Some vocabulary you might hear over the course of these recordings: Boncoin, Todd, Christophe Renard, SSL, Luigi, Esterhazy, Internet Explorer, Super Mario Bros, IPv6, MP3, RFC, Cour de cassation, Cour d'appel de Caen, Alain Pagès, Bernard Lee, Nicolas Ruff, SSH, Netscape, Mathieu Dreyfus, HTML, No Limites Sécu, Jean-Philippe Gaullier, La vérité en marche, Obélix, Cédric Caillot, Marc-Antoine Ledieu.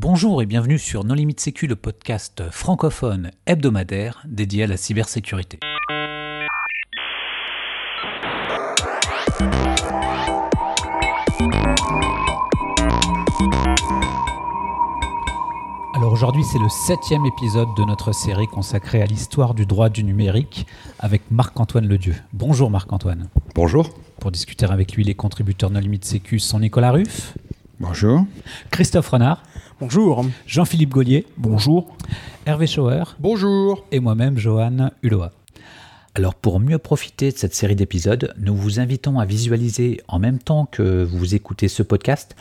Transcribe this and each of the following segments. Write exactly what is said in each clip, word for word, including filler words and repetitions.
Bonjour et bienvenue sur No Limites Sécu, le podcast francophone hebdomadaire dédié à la cybersécurité. Alors aujourd'hui, c'est le septième épisode de notre série consacrée à l'histoire du droit du numérique avec Marc-Antoine Ledieu. Bonjour Marc-Antoine. Bonjour. Pour discuter avec lui, les contributeurs No Limites Sécu sont Nicolas Ruff. Bonjour. Christophe Renard. Bonjour. Jean-Philippe Gaullier. Bonjour. Hervé Schauer. Bonjour. Et moi-même, Johan Huloa. Alors pour mieux profiter de cette série d'épisodes, nous vous invitons à visualiser, en même temps que vous écoutez ce podcast,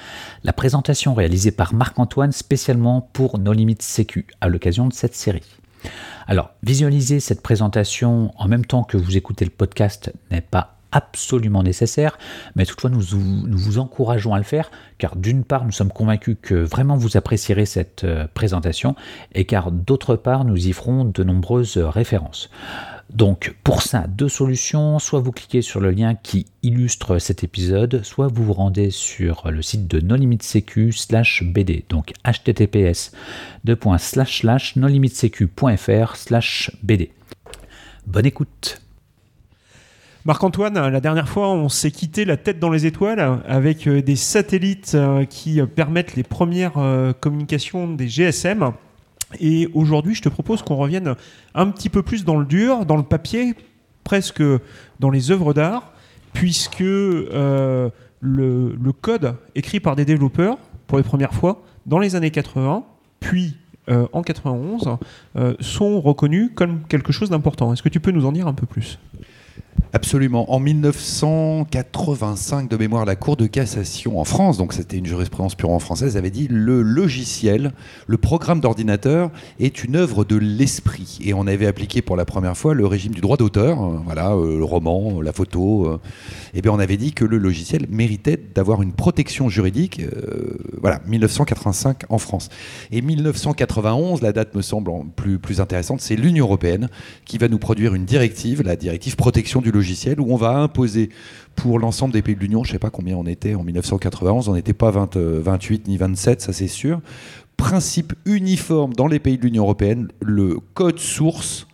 la présentation réalisée par Marc-Antoine spécialement pour No Limites Sécu à l'occasion de cette série. Alors visualiser cette présentation en même temps que vous écoutez le podcast n'est pas absolument nécessaire, mais toutefois nous, nous vous encourageons à le faire, car d'une part nous sommes convaincus que vraiment vous apprécierez cette présentation, et car d'autre part nous y ferons de nombreuses références. Donc pour ça, deux solutions, soit vous cliquez sur le lien qui illustre cet épisode, soit vous vous rendez sur le site de nolimitssécu slash b d, donc h t t p s deux points slash slash nolimitssécu point f r slash b d. Bonne écoute. Marc-Antoine, la dernière fois, on s'est quitté la tête dans les étoiles avec des satellites qui permettent les premières communications des G S M. Et aujourd'hui, je te propose qu'on revienne un petit peu plus dans le dur, dans le papier, presque dans les œuvres d'art, puisque euh, le, le code écrit par des développeurs, pour les premières fois, dans les années quatre-vingts, puis euh, en quatre-vingt-onze, euh, sont reconnus comme quelque chose d'important. Est-ce que tu peux nous en dire un peu plus ? Absolument. En mille neuf cent quatre-vingt-cinq, de mémoire, la Cour de cassation en France, donc c'était une jurisprudence purement française, avait dit le logiciel, le programme d'ordinateur est une œuvre de l'esprit. Et on avait appliqué pour la première fois le régime du droit d'auteur, voilà, euh, le roman, la photo. Euh, et bien on avait dit que le logiciel méritait d'avoir une protection juridique. Euh, voilà, mille neuf cent quatre-vingt-cinq en France. Et mille neuf cent quatre-vingt-onze, la date me semble plus, plus intéressante, c'est l'Union européenne qui va nous produire une directive, la directive protection du logiciel, où on va imposer pour l'ensemble des pays de l'Union, je ne sais pas combien on était en mille neuf cent quatre-vingt-onze, on n'était pas vingt, vingt-huit ni vingt-sept, ça c'est sûr. Principe uniforme dans les pays de l'Union européenne, le code source,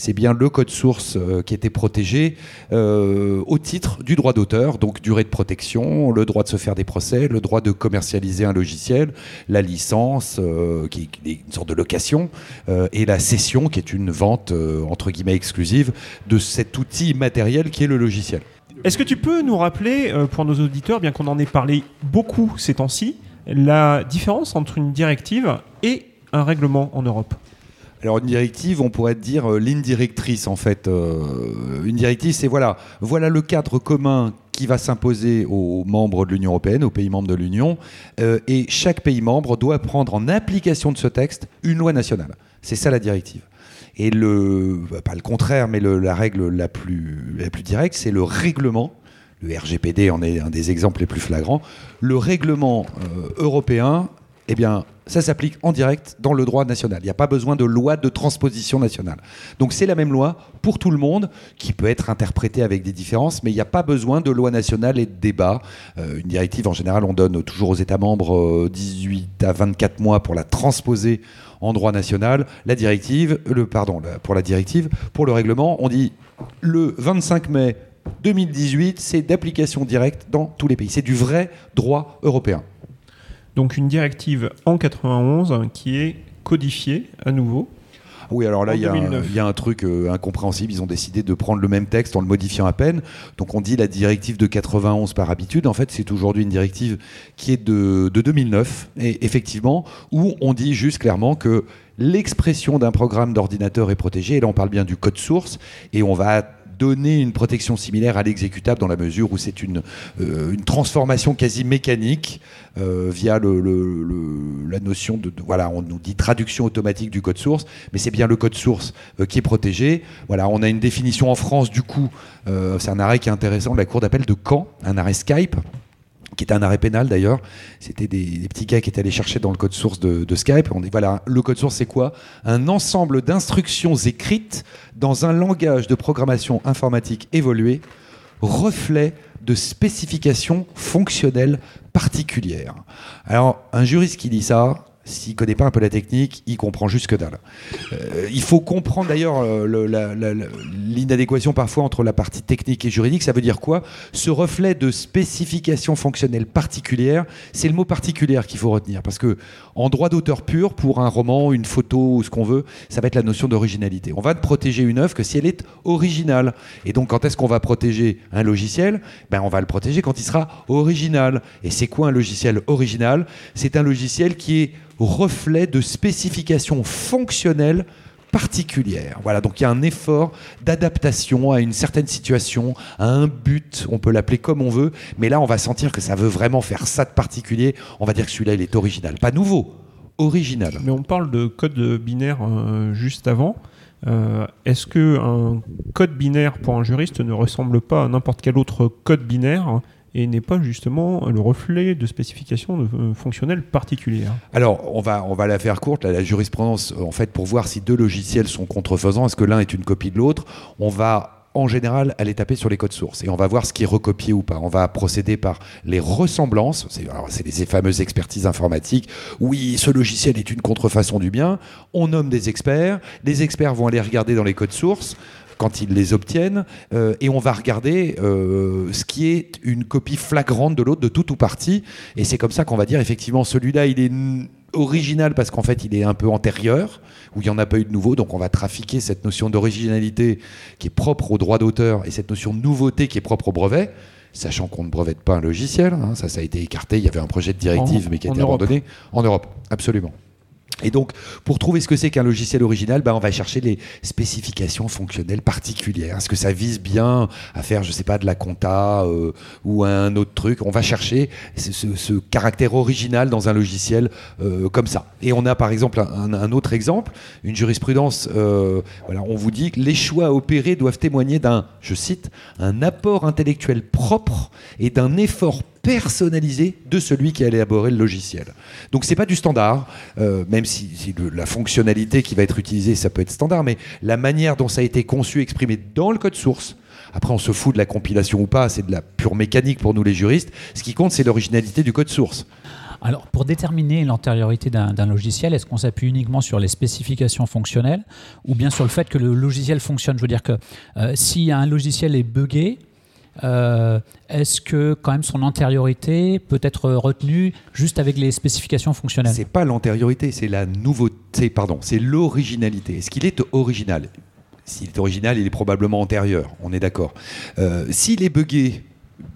c'est bien le code source euh, qui était protégé euh, au titre du droit d'auteur, donc durée de protection, le droit de se faire des procès, le droit de commercialiser un logiciel, la licence, euh, qui est une sorte de location, euh, et la cession, qui est une vente, euh, entre guillemets, exclusive de cet outil matériel qui est le logiciel. Est-ce que tu peux nous rappeler, euh, pour nos auditeurs, bien qu'on en ait parlé beaucoup ces temps-ci, la différence entre une directive et un règlement en Europe ? Alors une directive, on pourrait dire euh, ligne directrice en fait. Euh, une directive, c'est voilà, voilà le cadre commun qui va s'imposer aux membres de l'Union européenne, aux pays membres de l'Union, euh, et chaque pays membre doit prendre en application de ce texte une loi nationale. C'est ça la directive. Et le, pas le contraire, mais le, la règle la plus, la plus directe, c'est le règlement. Le R G P D en est un des exemples les plus flagrants. Le règlement euh, européen, eh bien, ça s'applique en direct dans le droit national. Il n'y a pas besoin de loi de transposition nationale. Donc c'est la même loi pour tout le monde, qui peut être interprétée avec des différences, mais il n'y a pas besoin de loi nationale et de débat. Euh, une directive, en général, on donne toujours aux États membres euh, dix-huit à vingt-quatre mois pour la transposer en droit national. La directive, le, pardon, pour la directive, pour le règlement, on dit le vingt-cinq mai deux mille dix-huit, c'est d'application directe dans tous les pays. C'est du vrai droit européen. Donc une directive en quatre-vingt-onze qui est codifiée à nouveau. Oui, alors là, il y, y a un truc euh, incompréhensible. Ils ont décidé de prendre le même texte en le modifiant à peine. Donc on dit la directive de quatre-vingt-onze par habitude. En fait, c'est aujourd'hui une directive qui est de, de deux mille neuf, et effectivement, où on dit juste clairement que l'expression d'un programme d'ordinateur est protégée. Et là, on parle bien du code source, et on va donner une protection similaire à l'exécutable dans la mesure où c'est une, euh, une transformation quasi mécanique euh, via le, le, le, la notion de, de... Voilà, on nous dit traduction automatique du code source, mais c'est bien le code source euh, qui est protégé. Voilà, on a une définition en France du coup, euh, c'est un arrêt qui est intéressant de la Cour d'appel de Caen, un arrêt Skype, qui était un arrêt pénal d'ailleurs. C'était des, des petits gars qui étaient allés chercher dans le code source de, de Skype. On dit voilà, le code source c'est quoi ? Un ensemble d'instructions écrites dans un langage de programmation informatique évolué, reflet de spécifications fonctionnelles particulières. Alors, un juriste qui dit ça, s'il ne connaît pas un peu la technique, il comprend juste que dalle. Euh, il faut comprendre d'ailleurs euh, l'inadéquation parfois entre la partie technique et juridique. Ça veut dire quoi ? Ce reflet de spécification fonctionnelle particulière, c'est le mot particulière qu'il faut retenir. Parce qu'en droit d'auteur pur, pour un roman, une photo ou ce qu'on veut, ça va être la notion d'originalité. On va ne protéger une œuvre que si elle est originale. Et donc quand est-ce qu'on va protéger un logiciel ? Ben, on va le protéger quand il sera original. Et c'est quoi un logiciel original ? C'est un logiciel qui est reflet de spécifications fonctionnelles particulières. Voilà, donc il y a un effort d'adaptation à une certaine situation, à un but, on peut l'appeler comme on veut, mais là on va sentir que ça veut vraiment faire ça de particulier, on va dire que celui-là il est original, pas nouveau, original. Mais on parle de code binaire euh, juste avant. Euh, est-ce qu'un code binaire pour un juriste ne ressemble pas à n'importe quel autre code binaire ? Et n'est pas justement le reflet de spécifications euh, fonctionnelles particulières. Alors, on va, on va la faire courte. La, la jurisprudence, en fait, pour voir si deux logiciels sont contrefaisants, est-ce que l'un est une copie de l'autre, on va en général aller taper sur les codes sources et on va voir ce qui est recopié ou pas. On va procéder par les ressemblances, c'est, alors c'est les fameuses expertises informatiques. Oui, ce logiciel est une contrefaçon du bien. On nomme des experts. Les experts vont aller regarder dans les codes sources quand ils les obtiennent, euh, et on va regarder euh, ce qui est une copie flagrante de l'autre, de tout ou partie, et c'est comme ça qu'on va dire effectivement celui-là il est n- original parce qu'en fait il est un peu antérieur, où il n'y en a pas eu de nouveau, donc on va trafiquer cette notion d'originalité qui est propre au droit d'auteur et cette notion de nouveauté qui est propre au brevet, sachant qu'on ne brevette pas un logiciel, hein, ça, ça a été écarté, il y avait un projet de directive en, mais qui a été Europe. abandonné en Europe, absolument. Et donc, pour trouver ce que c'est qu'un logiciel original, bah on va chercher les spécifications fonctionnelles particulières. Est-ce que ça vise bien à faire, je sais pas, de la compta euh, ou un autre truc ? On va chercher ce, ce, ce caractère original dans un logiciel euh, comme ça. Et on a par exemple un, un autre exemple, une jurisprudence, euh, voilà, on vous dit que les choix à opérer doivent témoigner d'un, je cite, un apport intellectuel propre et d'un effort personnalisé de celui qui a élaboré le logiciel. Donc c'est pas du standard, euh, même si, si le, la fonctionnalité qui va être utilisée, ça peut être standard, mais la manière dont ça a été conçu, exprimé dans le code source, après on se fout de la compilation ou pas, c'est de la pure mécanique pour nous les juristes, ce qui compte c'est l'originalité du code source. Alors, pour déterminer l'antériorité d'un, d'un logiciel, est-ce qu'on s'appuie uniquement sur les spécifications fonctionnelles ou bien sur le fait que le logiciel fonctionne ? Je veux dire que euh, si un logiciel est buggé, Euh, est-ce que quand même son antériorité peut être retenue juste avec les spécifications fonctionnelles ? C'est pas l'antériorité, c'est la nouveauté, pardon, c'est l'originalité. Est-ce qu'il est original ? S'il est original, il est probablement antérieur, on est d'accord. Euh, s'il est buggé,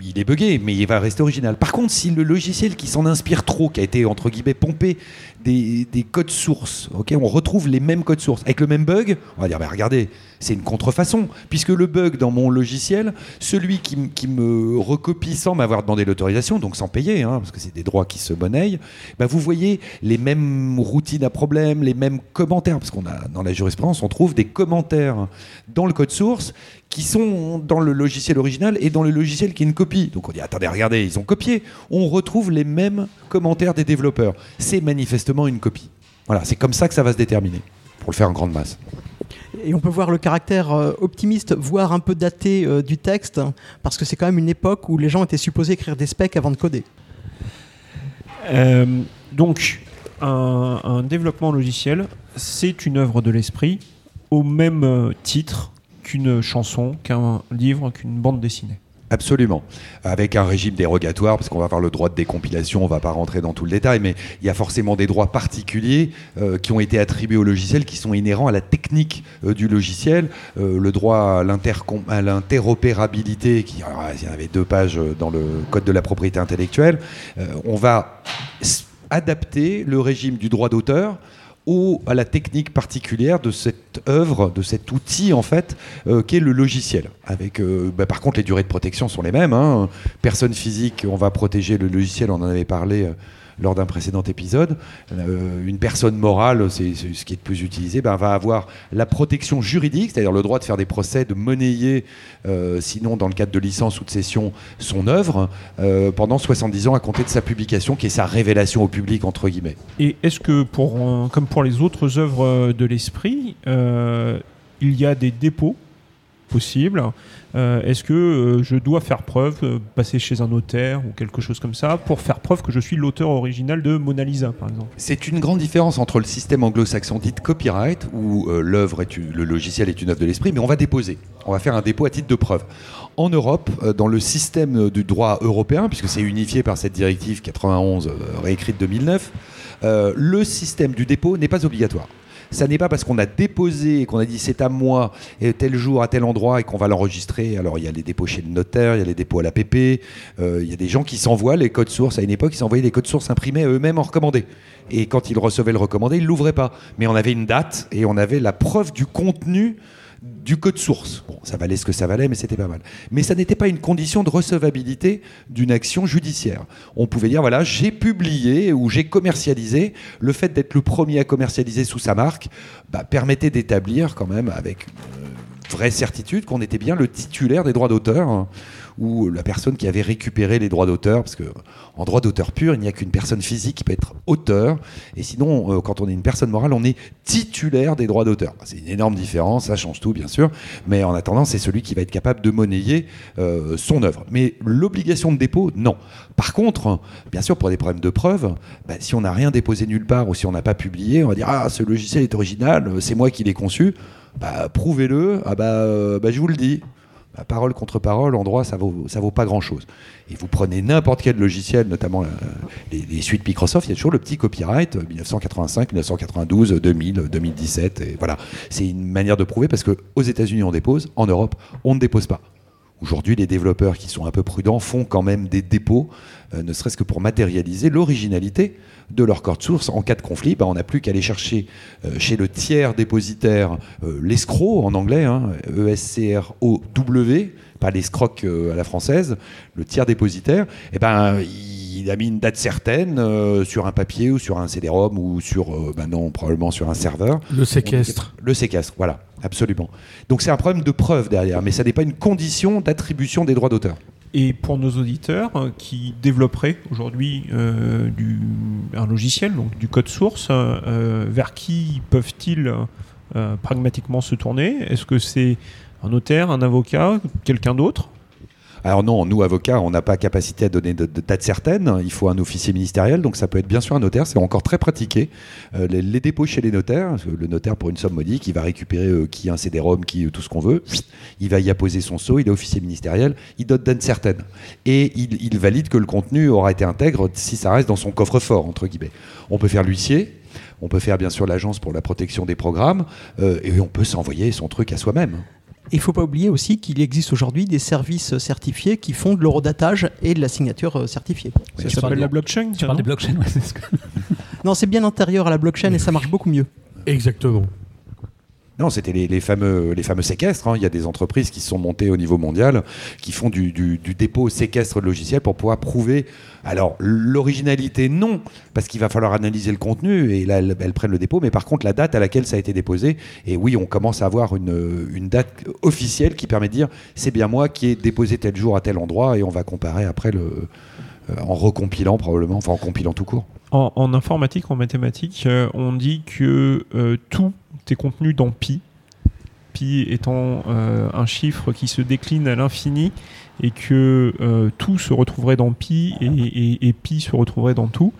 il est buggé, mais il va rester original. Par contre, si le logiciel qui s'en inspire trop, qui a été entre guillemets pompé des, des codes sources, okay, on retrouve les mêmes codes sources avec le même bug, on va dire bah, regardez, c'est une contrefaçon, puisque le bug dans mon logiciel, celui qui, m- qui me recopie sans m'avoir demandé l'autorisation, donc sans payer, hein, parce que c'est des droits qui se monnaient, bah vous voyez les mêmes routines à problème, les mêmes commentaires, parce qu'on a dans la jurisprudence, on trouve des commentaires dans le code source qui sont dans le logiciel original et dans le logiciel qui est une copie. Donc on dit, attendez, regardez, ils ont copié. On retrouve les mêmes commentaires des développeurs. C'est manifestement une copie. Voilà, c'est comme ça que ça va se déterminer, pour le faire en grande masse. Et on peut voir le caractère optimiste, voire un peu daté euh, du texte, parce que c'est quand même une époque où les gens étaient supposés écrire des specs avant de coder. Euh, donc, un, un développement logiciel, c'est une œuvre de l'esprit au même titre qu'une chanson, qu'un livre, qu'une bande dessinée. Absolument. Avec un régime dérogatoire, parce qu'on va avoir le droit de décompilation, on ne va pas rentrer dans tout le détail, mais il y a forcément des droits particuliers euh, qui ont été attribués au logiciel, qui sont inhérents à la technique euh, du logiciel. Euh, le droit à, l'intercom- à l'interopérabilité, qui, alors, il y en avait deux pages dans le Code de la propriété intellectuelle. Euh, on va s- adapter le régime du droit d'auteur Ou à la technique particulière de cette œuvre, de cet outil en fait, euh, qu'est le logiciel. Avec, euh, bah, par contre, les durées de protection sont les mêmes, hein. Personne physique, on va protéger le logiciel, on en avait parlé euh, lors d'un précédent épisode. Euh, une personne morale, c'est, c'est ce qui est le plus utilisé, bah, va avoir la protection juridique, c'est-à-dire le droit de faire des procès, de monnayer, euh, sinon dans le cadre de licence ou de cession, son œuvre, euh, pendant soixante-dix ans à compter de sa publication, qui est sa révélation au public, entre guillemets. Et est-ce que, pour, euh, comme pour les autres œuvres de l'esprit, euh, il y a des dépôts possible. Euh, est-ce que euh, je dois faire preuve, euh, passer chez un notaire ou quelque chose comme ça, pour faire preuve que je suis l'auteur original de Mona Lisa, par exemple ? C'est une grande différence entre le système anglo-saxon dit copyright, où euh, l'œuvre est une, le logiciel est une œuvre de l'esprit, mais on va déposer. On va faire un dépôt à titre de preuve. En Europe, euh, dans le système du droit européen, puisque c'est unifié par cette directive quatre-vingt-onze, euh, réécrite deux mille neuf, euh, le système du dépôt n'est pas obligatoire. Ça n'est pas parce qu'on a déposé et qu'on a dit c'est à moi et tel jour à tel endroit et qu'on va l'enregistrer. Alors il y a les dépôts chez le notaire, il y a les dépôts à l'A P P, euh, il y a des gens qui s'envoient les codes sources. À une époque, ils s'envoyaient les codes sources imprimés eux-mêmes en recommandé. Et quand ils recevaient le recommandé, ils ne l'ouvraient pas. Mais on avait une date et on avait la preuve du contenu du code source. Bon, ça valait ce que ça valait, mais c'était pas mal. Mais ça n'était pas une condition de recevabilité d'une action judiciaire. On pouvait dire, voilà, j'ai publié ou j'ai commercialisé. Le fait d'être le premier à commercialiser sous sa marque bah, permettait d'établir quand même avec euh, vraie certitude qu'on était bien le titulaire des droits d'auteur hein, ou la personne qui avait récupéré les droits d'auteur. Parce qu'en droit d'auteur pur, il n'y a qu'une personne physique qui peut être auteur. Et sinon, euh, quand on est une personne morale, on est titulaire des droits d'auteur. C'est une énorme différence, ça change tout, bien sûr. Mais en attendant, c'est celui qui va être capable de monnayer euh, son œuvre. Mais l'obligation de dépôt, non. Par contre, bien sûr, pour des problèmes de preuve, bah, si on n'a rien déposé nulle part ou si on n'a pas publié, on va dire « Ah, ce logiciel est original, c'est moi qui l'ai conçu. Bah, » Prouvez-le, ah bah, euh, bah, je vous le dis. Bah, parole contre parole, en droit, ça vaut, ça vaut pas grand-chose. Et vous prenez n'importe quel logiciel, notamment euh, les, les suites Microsoft, il y a toujours le petit copyright, dix-neuf cent quatre-vingt-cinq, dix-neuf cent quatre-vingt-douze, deux mille, deux mille dix-sept, et voilà. C'est une manière de prouver, parce qu'aux États-Unis on dépose, en Europe, on ne dépose pas. Aujourd'hui, les développeurs qui sont un peu prudents font quand même des dépôts, euh, ne serait-ce que pour matérialiser l'originalité de leur code source. En cas de conflit, bah, on n'a plus qu'à aller chercher euh, chez le tiers dépositaire euh, l'escroc, en anglais, hein, E S C R O W, pas l'escroc euh, à la française, le tiers dépositaire, et ben, il a mis une date certaine euh, sur un papier ou sur un C D-ROM ou sur, euh, ben non, probablement sur un serveur. Le séquestre. Le séquestre, voilà. Absolument. Donc c'est un problème de preuve derrière, mais ça n'est pas une condition d'attribution des droits d'auteur. Et pour nos auditeurs qui développeraient aujourd'hui euh, du, un logiciel, donc du code source, euh, vers qui peuvent-ils euh, pragmatiquement se tourner ? Est-ce que c'est un notaire, un avocat, quelqu'un d'autre ? Alors non, nous, avocats, on n'a pas capacité à donner de, de date certaine. Il faut un officier ministériel, donc ça peut être bien sûr un notaire. C'est encore très pratiqué. Euh, les, les dépôts chez les notaires, le notaire, pour une somme modique, il va récupérer euh, qui un C D-ROM, qui tout ce qu'on veut. Il va y apposer son sceau, il est officier ministériel, il donne date certaine. Et il, il valide que le contenu aura été intègre si ça reste dans son coffre-fort, entre guillemets. On peut faire l'huissier. On peut faire, bien sûr, l'agence pour la protection des programmes. Euh, et on peut s'envoyer son truc à soi-même. Il ne faut pas oublier aussi qu'il existe aujourd'hui des services certifiés qui font de l'eurodatage et de la signature certifiée. Oui, ça s'appelle la blockchain. Tu parles des blockchains, ouais, c'est ce que... Non, c'est bien antérieur à la blockchain et ça marche beaucoup mieux. Exactement. Non, c'était les, les, fameux, les fameux séquestres. Hein. Il y a des entreprises qui se sont montées au niveau mondial, qui font du, du, du dépôt séquestre de logiciels pour pouvoir prouver... Alors, l'originalité, non, parce qu'il va falloir analyser le contenu, et là, elles, elles prennent le dépôt, mais par contre, la date à laquelle ça a été déposé, et oui, on commence à avoir une, une date officielle qui permet de dire « c'est bien moi qui ai déposé tel jour à tel endroit », et on va comparer après le... en recompilant probablement, enfin en compilant tout court. En, en informatique, en mathématiques, euh, on dit que euh, tout est contenu dans pi, pi étant euh, un chiffre qui se décline à l'infini et que euh, tout se retrouverait dans pi et, et, et pi se retrouverait dans tout.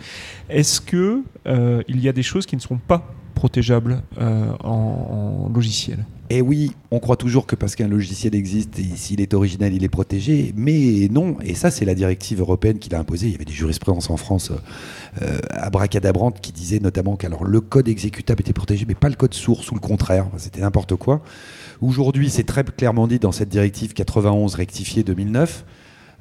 Est-ce que euh, il y a des choses qui ne sont pas protégeables euh, en, en logiciel ? Et oui, on croit toujours que parce qu'un logiciel existe, s'il est original, il est protégé, mais non, et ça c'est la directive européenne qui l'a imposé. Il y avait des jurisprudences en France euh, abracadabrantes qui disaient notamment que alors, le code exécutable était protégé, mais pas le code source, ou le contraire, c'était n'importe quoi. Aujourd'hui, c'est très clairement dit dans cette directive quatre-vingt-onze rectifiée deux mille neuf,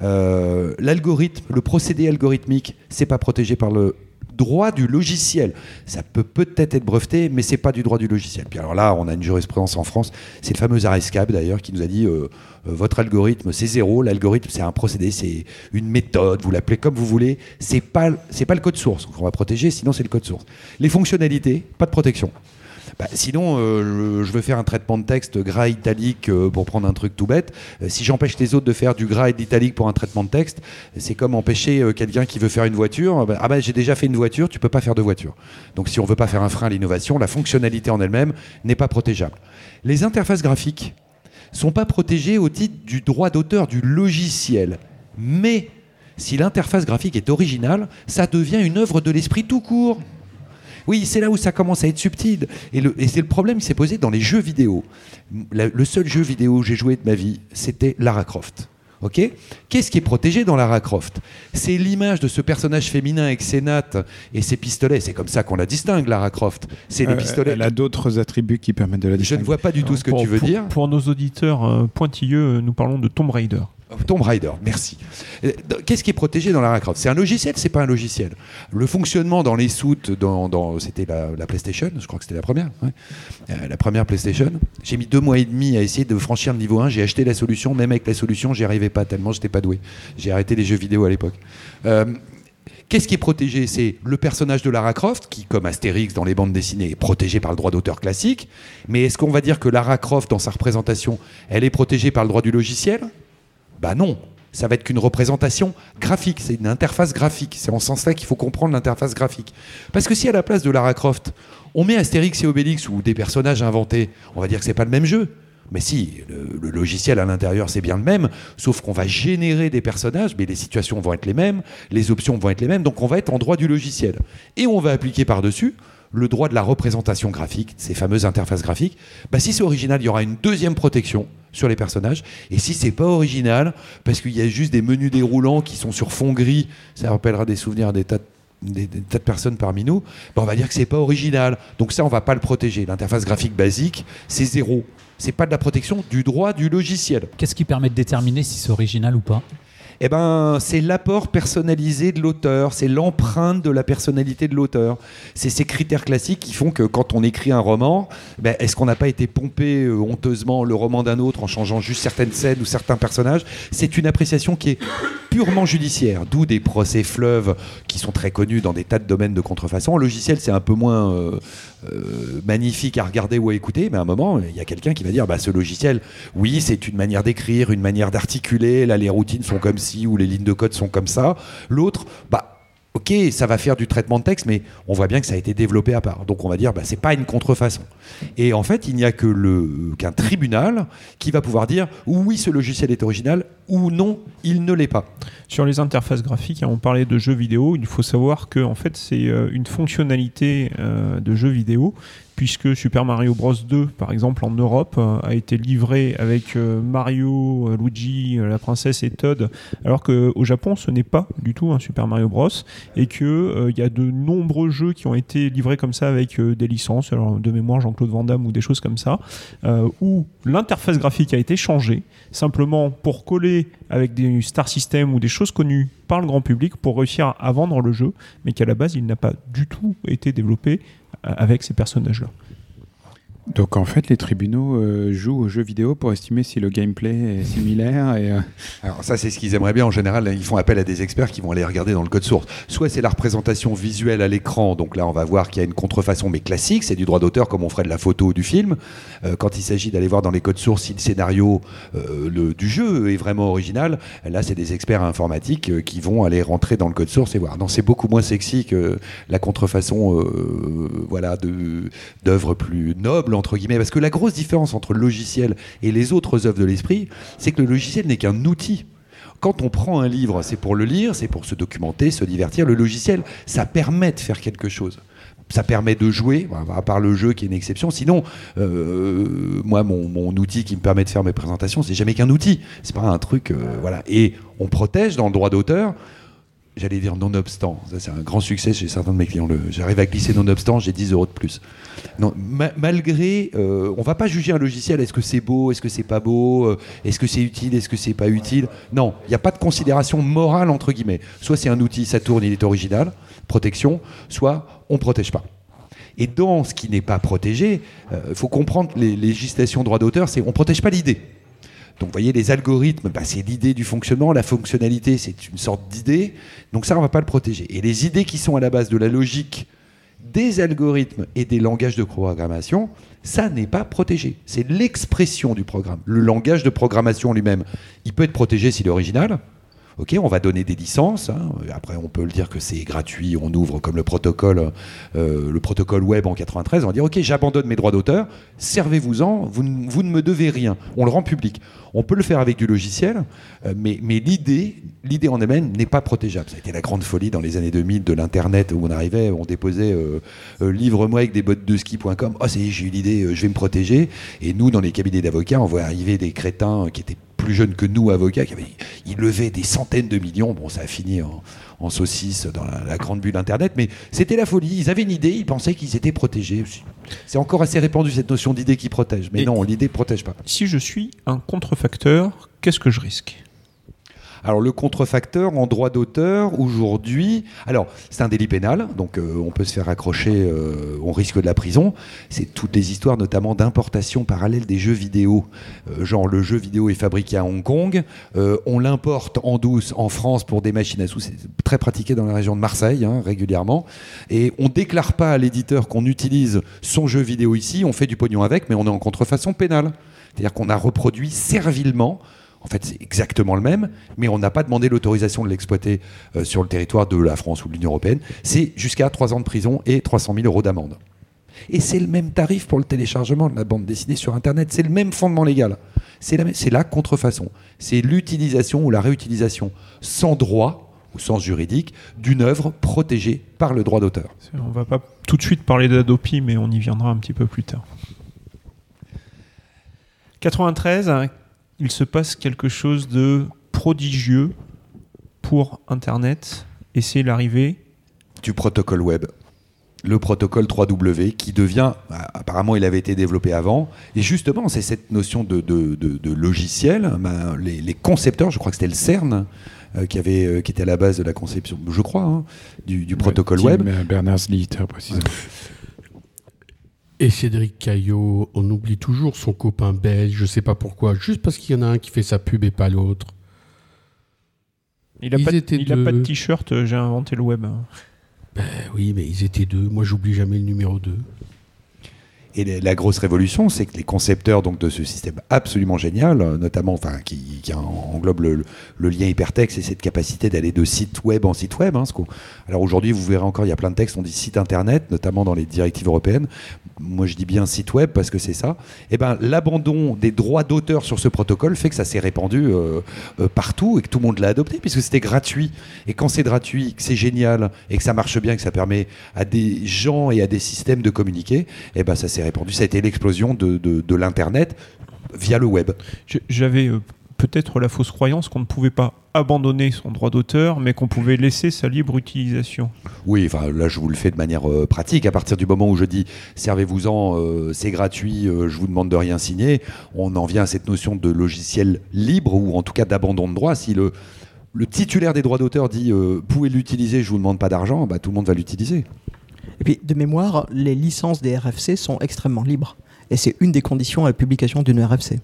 euh, l'algorithme, le procédé algorithmique, c'est pas protégé par le droit du logiciel. Ça peut peut-être être breveté, mais c'est pas du droit du logiciel. Puis alors là, on a une jurisprudence en France, c'est le fameux Aris Cap d'ailleurs qui nous a dit euh, votre algorithme c'est zéro, l'algorithme c'est un procédé, c'est une méthode, vous l'appelez comme vous voulez, c'est pas c'est pas le code source qu'on va protéger, sinon c'est le code source. Les fonctionnalités, pas de protection. Bah, sinon, euh, je veux faire un traitement de texte gras italique euh, pour prendre un truc tout bête. Euh, si j'empêche les autres de faire du gras et de l'italique pour un traitement de texte, c'est comme empêcher euh, quelqu'un qui veut faire une voiture. Bah, ah bah j'ai déjà fait une voiture, tu peux pas faire de voiture. Donc si on veut pas faire un frein à l'innovation, la fonctionnalité en elle-même n'est pas protégeable. Les interfaces graphiques, sont pas protégés au titre du droit d'auteur du logiciel. Mais si l'interface graphique est originale, ça devient une œuvre de l'esprit tout court. Oui, c'est là où ça commence à être subtil. Et, et c'est le problème qui s'est posé dans les jeux vidéo. La, le seul jeu vidéo que j'ai joué de ma vie, c'était Lara Croft. Okay ? Qu'est-ce qui est protégé dans Lara Croft ? C'est l'image de ce personnage féminin avec ses nattes et ses pistolets. C'est comme ça qu'on la distingue, Lara Croft. C'est euh, les pistolets. Elle a d'autres attributs qui permettent de la distinguer. Je ne vois pas du tout ce que pour, tu veux pour, dire. Pour nos auditeurs pointilleux, nous parlons de Tomb Raider. Tomb Raider, merci. Qu'est-ce qui est protégé dans Lara Croft ? C'est un logiciel, c'est pas un logiciel. Le fonctionnement dans les soutes, dans, dans, c'était la, la PlayStation, je crois que c'était la première, ouais. euh, la première PlayStation. J'ai mis deux mois et demi à essayer de franchir le niveau un, j'ai acheté la solution, même avec la solution, j'y arrivais pas tellement, j'étais pas doué. J'ai arrêté les jeux vidéo à l'époque. Euh, Qu'est-ce qui est protégé ? C'est le personnage de Lara Croft, qui, comme Astérix dans les bandes dessinées, est protégé par le droit d'auteur classique. Mais est-ce qu'on va dire que Lara Croft, dans sa représentation, elle est protégée par le droit du logiciel ? Bah non, ça va être qu'une représentation graphique, c'est une interface graphique. C'est en ce sens-là qu'il faut comprendre l'interface graphique. Parce que si à la place de Lara Croft, on met Astérix et Obélix ou des personnages inventés, on va dire que c'est pas le même jeu. Mais si, le, le logiciel à l'intérieur, c'est bien le même, sauf qu'on va générer des personnages, mais les situations vont être les mêmes, les options vont être les mêmes, donc on va être en droit du logiciel. Et on va appliquer par-dessus le droit de la représentation graphique, ces fameuses interfaces graphiques. Bah, si c'est original, il y aura une deuxième protection sur les personnages. Et si c'est pas original, parce qu'il y a juste des menus déroulants qui sont sur fond gris, ça rappellera des souvenirs à des tas de, des, des tas de personnes parmi nous, bah on va dire que c'est pas original. Donc ça, on va pas le protéger. L'interface graphique basique, c'est zéro. C'est pas de la protection du droit du logiciel. Qu'est-ce qui permet de déterminer si c'est original ou pas ? Eh ben, c'est l'apport personnalisé de l'auteur, c'est l'empreinte de la personnalité de l'auteur. C'est ces critères classiques qui font que quand on écrit un roman, ben, est-ce qu'on n'a pas été pompé euh, honteusement le roman d'un autre en changeant juste certaines scènes ou certains personnages ? C'est une appréciation qui est purement judiciaire, d'où des procès fleuves qui sont très connus dans des tas de domaines de contrefaçon. En logiciel, c'est un peu moins euh, euh, magnifique à regarder ou à écouter, mais à un moment, il y a quelqu'un qui va dire bah, ce logiciel, oui, c'est une manière d'écrire, une manière d'articuler, là, les routines sont comme ci, où les lignes de code sont comme ça. L'autre, bah, ok, ça va faire du traitement de texte, mais on voit bien que ça a été développé à part. Donc on va dire, bah, c'est pas une contrefaçon. Et en fait, il n'y a que le, qu'un tribunal qui va pouvoir dire, oui, ce logiciel est original, ou non, il ne l'est pas. Sur les interfaces graphiques, on parlait de jeux vidéo, il faut savoir que en fait, c'est une fonctionnalité de jeux vidéo, puisque Super Mario Bros deux, par exemple, en Europe, a été livré avec Mario, Luigi, la princesse et Todd, alors qu'au Japon, ce n'est pas du tout un Super Mario Bros, et qu'il euh, y a de nombreux jeux qui ont été livrés comme ça avec euh, des licences, alors de mémoire Jean-Claude Van Damme ou des choses comme ça, euh, où l'interface graphique a été changée, simplement pour coller avec des Star System ou des choses connues par le grand public pour réussir à vendre le jeu, mais qu'à la base, il n'a pas du tout été développé avec ces personnages-là. Donc en fait, les tribunaux euh, jouent aux jeux vidéo pour estimer si le gameplay est similaire. Et, euh... Alors ça, c'est ce qu'ils aimeraient bien. En général, ils font appel à des experts qui vont aller regarder dans le code source. Soit c'est la représentation visuelle à l'écran. Donc là, on va voir qu'il y a une contrefaçon, mais classique. C'est du droit d'auteur comme on ferait de la photo ou du film. Euh, quand il s'agit d'aller voir dans les codes sources si le scénario euh, le, du jeu est vraiment original, là, c'est des experts informatiques euh, qui vont aller rentrer dans le code source et voir. Non, c'est beaucoup moins sexy que la contrefaçon euh, voilà, de, d'œuvres plus nobles, entre guillemets, parce que la grosse différence entre le logiciel et les autres œuvres de l'esprit, c'est que le logiciel n'est qu'un outil. Quand on prend un livre, c'est pour le lire, c'est pour se documenter, se divertir. Le logiciel, ça permet de faire quelque chose. Ça permet de jouer, à part le jeu qui est une exception. Sinon, euh, moi, mon, mon outil qui me permet de faire mes présentations, c'est jamais qu'un outil. C'est pas un truc... Euh, voilà. Et on protège dans le droit d'auteur, j'allais dire nonobstant, ça c'est un grand succès chez certains de mes clients, le, j'arrive à glisser nonobstant, j'ai dix euros de plus. Non, ma, malgré, euh, on va pas juger un logiciel, est-ce que c'est beau, est-ce que c'est pas beau, euh, est-ce que c'est utile, est-ce que c'est pas utile, non, il n'y a pas de considération morale entre guillemets, soit c'est un outil, ça tourne, il est original, protection, soit on protège pas. Et dans ce qui n'est pas protégé, il euh, faut comprendre les législations droit d'auteur, c'est on protège pas l'idée. Donc vous voyez, les algorithmes, bah, c'est l'idée du fonctionnement, la fonctionnalité, c'est une sorte d'idée, donc ça, on ne va pas le protéger. Et les idées qui sont à la base de la logique des algorithmes et des langages de programmation, ça n'est pas protégé. C'est l'expression du programme. Le langage de programmation lui-même, il peut être protégé s'il est original, OK, on va donner des licences. Hein. Après, on peut le dire que c'est gratuit. On ouvre comme le protocole, euh, le protocole web en quatre-vingt-treize. On va dire, OK, j'abandonne mes droits d'auteur. Servez-vous-en. Vous, vous ne me devez rien. On le rend public. On peut le faire avec du logiciel, euh, mais, mais l'idée, l'idée en elle-même n'est pas protégeable. Ça a été la grande folie dans les années deux mille de l'Internet où on arrivait, on déposait euh, euh, livre-moi avec des bottes de ski point com. Oh, c'est, j'ai eu l'idée, euh, je vais me protéger. Et nous, dans les cabinets d'avocats, on voit arriver des crétins qui étaient plus jeunes que nous, avocats, qui avaient, ils levaient des centaines de millions. Bon, ça a fini en, en saucisse dans la, la grande bulle Internet, mais c'était la folie. Ils avaient une idée, ils pensaient qu'ils étaient protégés. C'est encore assez répandu, cette notion d'idée qui protège. Mais et non, l'idée ne protège pas. Si je suis un contrefacteur, qu'est-ce que je risque ? Alors, le contrefacteur en droit d'auteur, aujourd'hui... Alors, c'est un délit pénal, donc euh, on peut se faire accrocher, euh, on risque de la prison. C'est toutes les histoires, notamment d'importation parallèle des jeux vidéo. Euh, genre, le jeu vidéo est fabriqué à Hong Kong, euh, on l'importe en douce en France pour des machines à sous, c'est très pratiqué dans la région de Marseille, hein, régulièrement, et on ne déclare pas à l'éditeur qu'on utilise son jeu vidéo ici, on fait du pognon avec, mais on est en contrefaçon pénale. C'est-à-dire qu'on a reproduit servilement. En fait, c'est exactement le même, mais on n'a pas demandé l'autorisation de l'exploiter euh, sur le territoire de la France ou de l'Union européenne. C'est jusqu'à trois ans de prison et trois cent mille euros d'amende. Et c'est le même tarif pour le téléchargement de la bande dessinée sur Internet. C'est le même fondement légal. C'est la, c'est la contrefaçon. C'est l'utilisation ou la réutilisation sans droit, au sens juridique, d'une œuvre protégée par le droit d'auteur. On ne va pas tout de suite parler d'Adopi, mais on y viendra un petit peu plus tard. quatre-vingt-treize... Il se passe quelque chose de prodigieux pour Internet, et c'est l'arrivée du protocole web. Le protocole trois W qui devient, apparemment il avait été développé avant, et justement c'est cette notion de, de, de, de logiciel, ben, les, les concepteurs, je crois que c'était le CERN, Euh, qui, avait, euh, qui était à la base de la conception, je crois, hein, du, du protocole ouais, web. Bernard Lee, précisément. Et Cédric Caillot, on oublie toujours son copain belge, je sais pas pourquoi, juste parce qu'il y en a un qui fait sa pub et pas l'autre. Il a, pas de, il a pas de t-shirt, j'ai inventé le web. Ben oui, mais ils étaient deux, moi j'oublie jamais le numéro deux. Et la grosse révolution, c'est que les concepteurs donc, de ce système absolument génial, notamment, enfin, qui, qui englobe le, le lien hypertexte et cette capacité d'aller de site web en site web. Hein, ce qu'on... Alors aujourd'hui, vous verrez encore, il y a plein de textes, on dit site internet, notamment dans les directives européennes. Moi, je dis bien site web parce que c'est ça. Et ben, l'abandon des droits d'auteur sur ce protocole fait que ça s'est répandu euh, euh, partout et que tout le monde l'a adopté puisque c'était gratuit. Et quand c'est gratuit, que c'est génial et que ça marche bien, que ça permet à des gens et à des systèmes de communiquer, et ben, ça s'est répandu. Ça a été l'explosion de, de, de l'Internet via le web. J'avais euh, peut-être la fausse croyance qu'on ne pouvait pas abandonner son droit d'auteur, mais qu'on pouvait laisser sa libre utilisation. Oui, enfin là je vous le fais de manière euh, pratique. À partir du moment où je dis servez-vous-en, euh, c'est gratuit, euh, je vous demande de rien signer, on en vient à cette notion de logiciel libre ou en tout cas d'abandon de droit. Si le, le titulaire des droits d'auteur dit euh, pouvez l'utiliser, je vous demande pas d'argent, bah, tout le monde va l'utiliser. Et puis, de mémoire, les licences des R F C sont extrêmement libres. Et c'est une des conditions à la publication d'une R F C.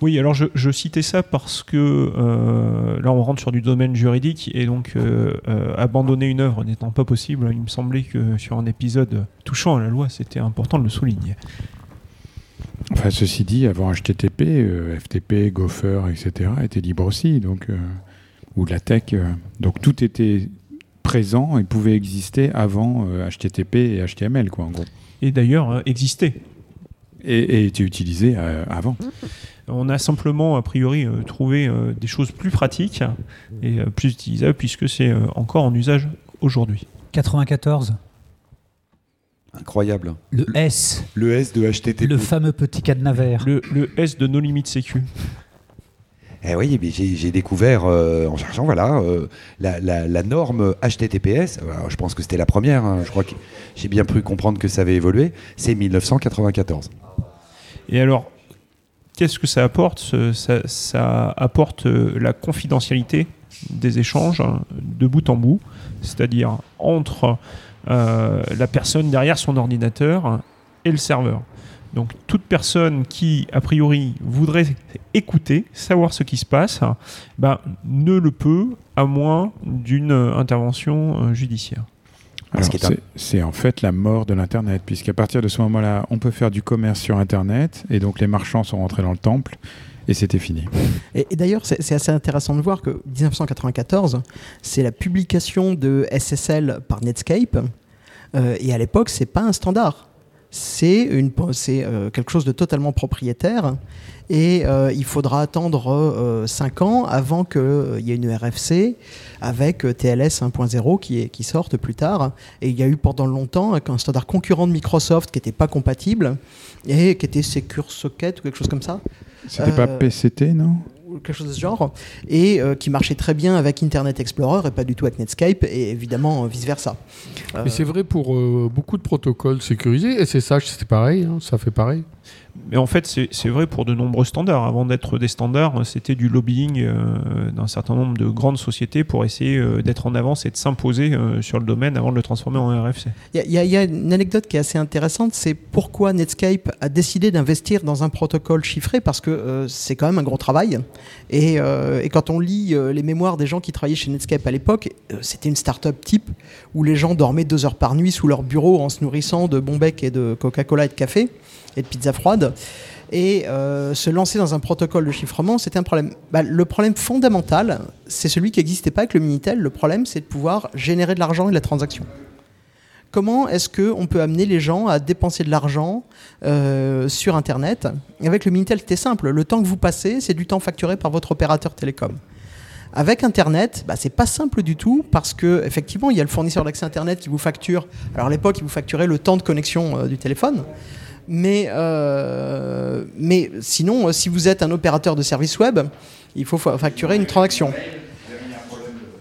Oui, alors je, je citais ça parce que euh, là, on rentre sur du domaine juridique. Et donc, euh, euh, abandonner une œuvre n'étant pas possible, il me semblait que sur un épisode touchant à la loi, c'était important de le souligner. Enfin, ceci dit, avant H T T P, euh, F T P, Gopher, et cetera étaient libres aussi. Donc, euh, ou la tech. Euh, donc, tout était... présent et pouvait exister avant euh, H T T P et H T M L, quoi, en gros. Et d'ailleurs, euh, existait. Et, et était utilisé euh, avant. On a simplement, a priori, euh, trouvé euh, des choses plus pratiques et euh, plus utilisables, puisque c'est euh, encore en usage aujourd'hui. quatre-vingt-quatorze. Incroyable. Le, le S. Le S de H T T P. Le fameux petit cadenas vert. Le, le S de No Limites Sécu. Eh oui, mais j'ai, j'ai découvert euh, en cherchant voilà, euh, la, la, la norme H T T P S, alors, je pense que c'était la première, hein, je crois que j'ai bien pu comprendre que ça avait évolué, c'est dix-neuf cent quatre-vingt-quatorze. Et alors, qu'est-ce que ça apporte ? Ça, ça apporte euh, la confidentialité des échanges hein, de bout en bout, c'est-à-dire entre euh, la personne derrière son ordinateur et le serveur. Donc toute personne qui, a priori, voudrait écouter, savoir ce qui se passe, ben, ne le peut à moins d'une intervention judiciaire. Alors, c'est, un... c'est en fait la mort de l'Internet, puisqu'à partir de ce moment-là, on peut faire du commerce sur Internet, et donc les marchands sont rentrés dans le temple, Et c'était fini. Et, et d'ailleurs, c'est, c'est assez intéressant de voir que dix-neuf cent quatre-vingt-quatorze, c'est la publication de S S L par Netscape. Euh, et à l'époque, c'est pas un standard. C'est, une, c'est euh, quelque chose de totalement propriétaire. Et euh, il faudra attendre euh, cinq ans avant qu'il euh, y ait une R F C avec euh, T L S un point zéro qui, est, qui sorte plus tard. Et il y a eu pendant longtemps un standard concurrent de Microsoft qui n'était pas compatible et qui était Secure Socket ou quelque chose comme ça. C'était euh, pas P C T, non ? Quelque chose de ce genre. Et euh, qui marchait très bien avec Internet Explorer et pas du tout avec Netscape et évidemment euh, vice-versa. Euh... Mais c'est vrai pour euh, beaucoup de protocoles sécurisés. S S H, c'était pareil, hein, ça fait pareil. Mais en fait, c'est, c'est vrai pour de nombreux standards. Avant d'être des standards, c'était du lobbying euh, d'un certain nombre de grandes sociétés pour essayer euh, d'être en avance et de s'imposer euh, sur le domaine avant de le transformer en R F C. Il y, y, y a une anecdote qui est assez intéressante, c'est pourquoi Netscape a décidé d'investir dans un protocole chiffré, parce que euh, c'est quand même un gros travail. Et, euh, et quand on lit euh, les mémoires des gens qui travaillaient chez Netscape à l'époque, euh, c'était une start-up type où les gens dormaient deux heures par nuit sous leur bureau en se nourrissant de Bombec et de Coca-Cola et de café et de pizza froide, et euh, se lancer dans un protocole de chiffrement, c'était un problème. Bah, le problème fondamental, c'est celui qui n'existait pas avec le Minitel. Le problème, c'est de pouvoir générer de l'argent et de la transaction. Comment est-ce qu'on peut amener les gens à dépenser de l'argent euh, sur Internet ? Avec le Minitel, c'était simple. Le temps que vous passez, c'est du temps facturé par votre opérateur télécom. Avec Internet, bah, c'est pas simple du tout parce que effectivement, il y a le fournisseur d'accès Internet qui vous facture. Alors à l'époque, il vous facturait le temps de connexion euh, du téléphone. Mais, euh, mais sinon, euh, si vous êtes un opérateur de service web, il faut facturer une transaction.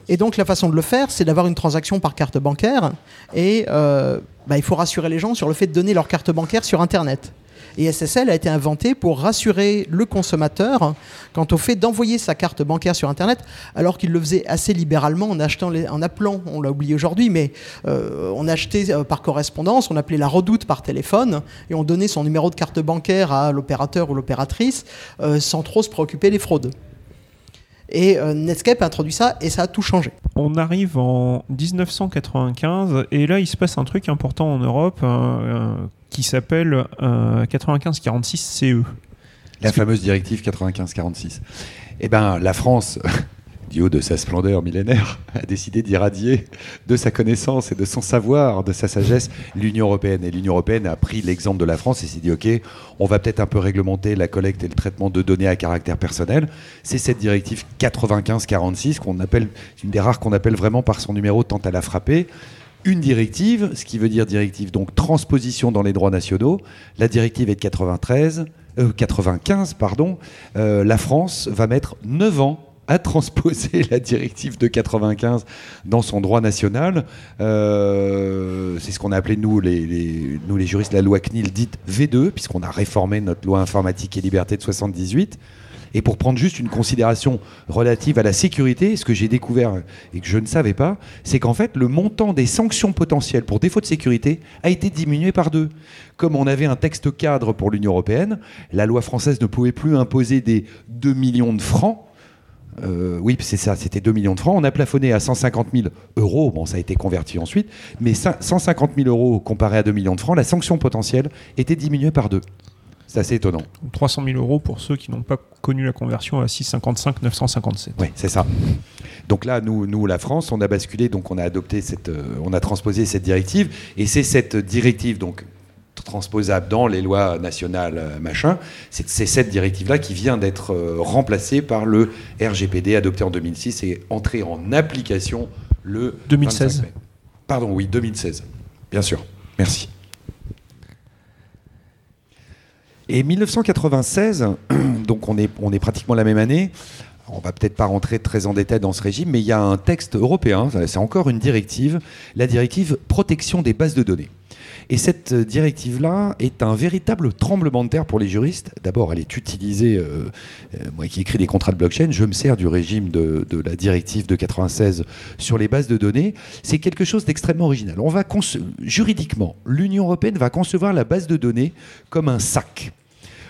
Et donc, la façon de le faire, c'est d'avoir une transaction par carte bancaire. Et euh, bah, il faut rassurer les gens sur le fait de donner leur carte bancaire sur Internet. Et S S L a été inventé pour rassurer le consommateur quant au fait d'envoyer sa carte bancaire sur Internet, alors qu'il le faisait assez libéralement en achetant, les, en appelant, on l'a oublié aujourd'hui, mais euh, on achetait euh, par correspondance, on appelait la Redoute par téléphone et on donnait son numéro de carte bancaire à l'opérateur ou l'opératrice euh, sans trop se préoccuper des fraudes. Et euh, Netscape a introduit ça et ça a tout changé. On arrive en dix-neuf cent quatre-vingt-quinze et là il se passe un truc important en Europe euh, qui s'appelle euh, quatre-vingt-quinze quarante-six C E. La Est-ce fameuse que... directive quatre-vingt-quinze quarante-six. Eh bien la France, du haut de sa splendeur millénaire, a décidé d'irradier de sa connaissance et de son savoir, de sa sagesse, l'Union européenne. Et l'Union européenne a pris l'exemple de la France et s'est dit « Ok, on va peut-être un peu réglementer la collecte et le traitement de données à caractère personnel. » C'est cette directive quatre-vingt-quinze quarante-six, qu'on appelle, c'est une des rares qu'on appelle vraiment par son numéro tant à la frapper. Une directive, ce qui veut dire directive, donc transposition dans les droits nationaux. La directive est de quatre-vingt-treize, euh, quatre-vingt-quinze, pardon. Euh, la France va mettre neuf ans à transposer la directive de quatre-vingt-quinze dans son droit national. Euh, c'est ce qu'on a appelé, nous les, les, nous, les juristes, la loi C N I L dite V deux, puisqu'on a réformé notre loi informatique et liberté de soixante-dix-huit. Et pour prendre juste une considération relative à la sécurité, ce que j'ai découvert et que je ne savais pas, c'est qu'en fait, le montant des sanctions potentielles pour défaut de sécurité a été diminué par deux. Comme on avait un texte cadre pour l'Union européenne, la loi française ne pouvait plus imposer des deux millions de francs. Euh, oui, c'est ça, c'était deux millions de francs. On a plafonné à cent cinquante mille euros. Bon, ça a été converti ensuite. Mais cent cinquante mille euros comparé à deux millions de francs, la sanction potentielle était diminuée par deux. C'est assez étonnant. trois cent mille euros pour ceux qui n'ont pas connu la conversion à six cent cinquante-cinq neuf cent cinquante-sept. Oui, c'est ça. Donc là, nous, nous, la France, on a basculé, donc on a adopté cette, euh, on a transposé cette directive. Et c'est cette directive, donc transposable dans les lois nationales, machin, c'est, c'est cette directive-là qui vient d'être euh, remplacée par le R G P D adopté en deux mille six et entré en application le deux mille seize. vingt-cinq mai. Pardon, oui, deux mille seize. Bien sûr. Merci. Et mille neuf cent quatre-vingt-seize, donc on est, on est pratiquement la même année. On va peut-être pas rentrer très en détail dans ce régime, mais il y a un texte européen, c'est encore une directive, la directive protection des bases de données. Et cette directive-là est un véritable tremblement de terre pour les juristes. D'abord, elle est utilisée, euh, euh, moi qui écris des contrats de blockchain, je me sers du régime de, de la directive de quatre-vingt-seize sur les bases de données. C'est quelque chose d'extrêmement original. On va conce- juridiquement, l'Union européenne va concevoir la base de données comme un sac.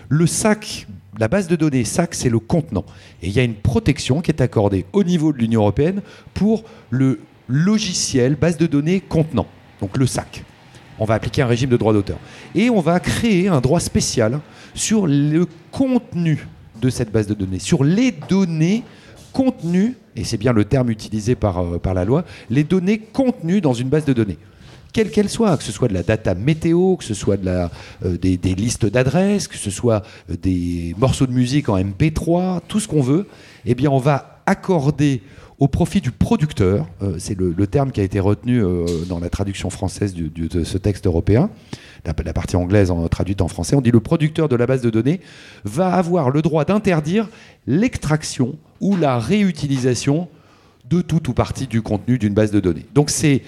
Le sac, la base de données sac, c'est le contenant. Et il y a une protection qui est accordée au niveau de l'Union européenne pour le logiciel base de données contenant, donc le sac. On va appliquer un régime de droit d'auteur. Et on va créer un droit spécial sur le contenu de cette base de données, sur les données contenues, et c'est bien le terme utilisé par, euh, par la loi, les données contenues dans une base de données. Quelle qu'elle soit, que ce soit de la data météo, que ce soit de la, euh, des, des listes d'adresses, que ce soit des morceaux de musique en M P trois, tout ce qu'on veut, eh bien on va accorder au profit du producteur, euh, c'est le, le terme qui a été retenu euh, dans la traduction française du, du, de ce texte européen, la, la partie anglaise en, traduite en français, on dit le producteur de la base de données va avoir le droit d'interdire l'extraction ou la réutilisation de tout ou partie du contenu d'une base de données. Donc c'est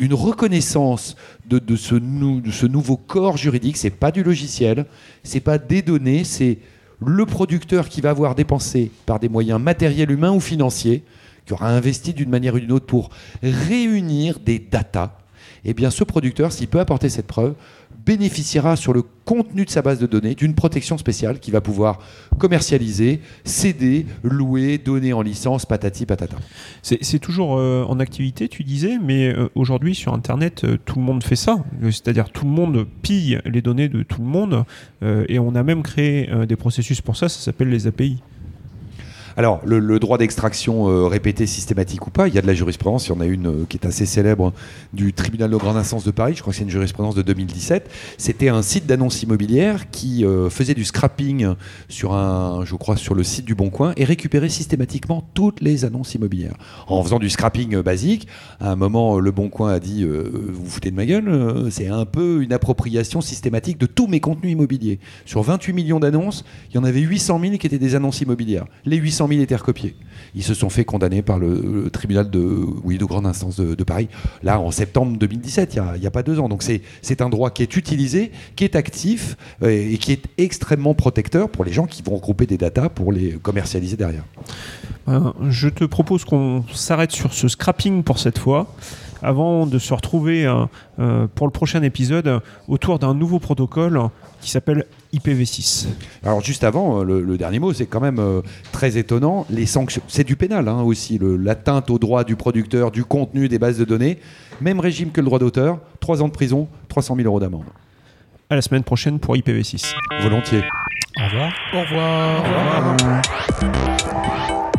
une reconnaissance de, de, ce nou, de ce nouveau corps juridique, c'est pas du logiciel, c'est pas des données, c'est le producteur qui va avoir dépensé par des moyens matériels, humains ou financiers, qui aura investi d'une manière ou d'une autre pour réunir des datas. Eh bien ce producteur, s'il peut apporter cette preuve, bénéficiera sur le contenu de sa base de données d'une protection spéciale qui va pouvoir commercialiser, céder, louer, donner en licence, patati patata. C'est, c'est toujours euh, en activité, tu disais, mais euh, aujourd'hui sur Internet, euh, tout le monde fait ça. C'est-à-dire tout le monde pille les données de tout le monde euh, et on a même créé euh, des processus pour ça, ça s'appelle les A P I. Alors, le, le droit d'extraction euh, répété, systématique ou pas, il y a de la jurisprudence. Il y en a une euh, qui est assez célèbre du tribunal de grande instance de Paris. Je crois que c'est une jurisprudence de deux mille dix-sept. C'était un site d'annonces immobilières qui euh, faisait du scrapping sur un, je crois, sur le site du Boncoin et récupérait systématiquement toutes les annonces immobilières. En faisant du scrapping euh, basique, à un moment, euh, le Boncoin a dit euh, « Vous vous foutez de ma gueule euh, ?» C'est un peu une appropriation systématique de tous mes contenus immobiliers. Sur vingt-huit millions d'annonces, il y en avait huit cent mille qui étaient des annonces immobilières. Les huit cent mille étaient recopiés. Ils se sont fait condamner par le, le tribunal de, oui, de grande instance de, de Paris, là en septembre deux mille dix-sept, il n'y a, a pas deux ans. Donc c'est, c'est un droit qui est utilisé, qui est actif et, et qui est extrêmement protecteur pour les gens qui vont regrouper des datas pour les commercialiser derrière. Je te propose qu'on s'arrête sur ce scrapping pour cette fois, avant de se retrouver euh, pour le prochain épisode autour d'un nouveau protocole qui s'appelle I P v six. Alors juste avant, le, le dernier mot, c'est quand même euh, très étonnant, les sanctions, c'est du pénal hein, aussi, le, l'atteinte aux droits du producteur, du contenu, des bases de données, même régime que le droit d'auteur, trois ans de prison, trois cent mille euros d'amende. À la semaine prochaine pour I P v six. Volontiers. Au revoir. Au revoir. Au revoir. Au revoir.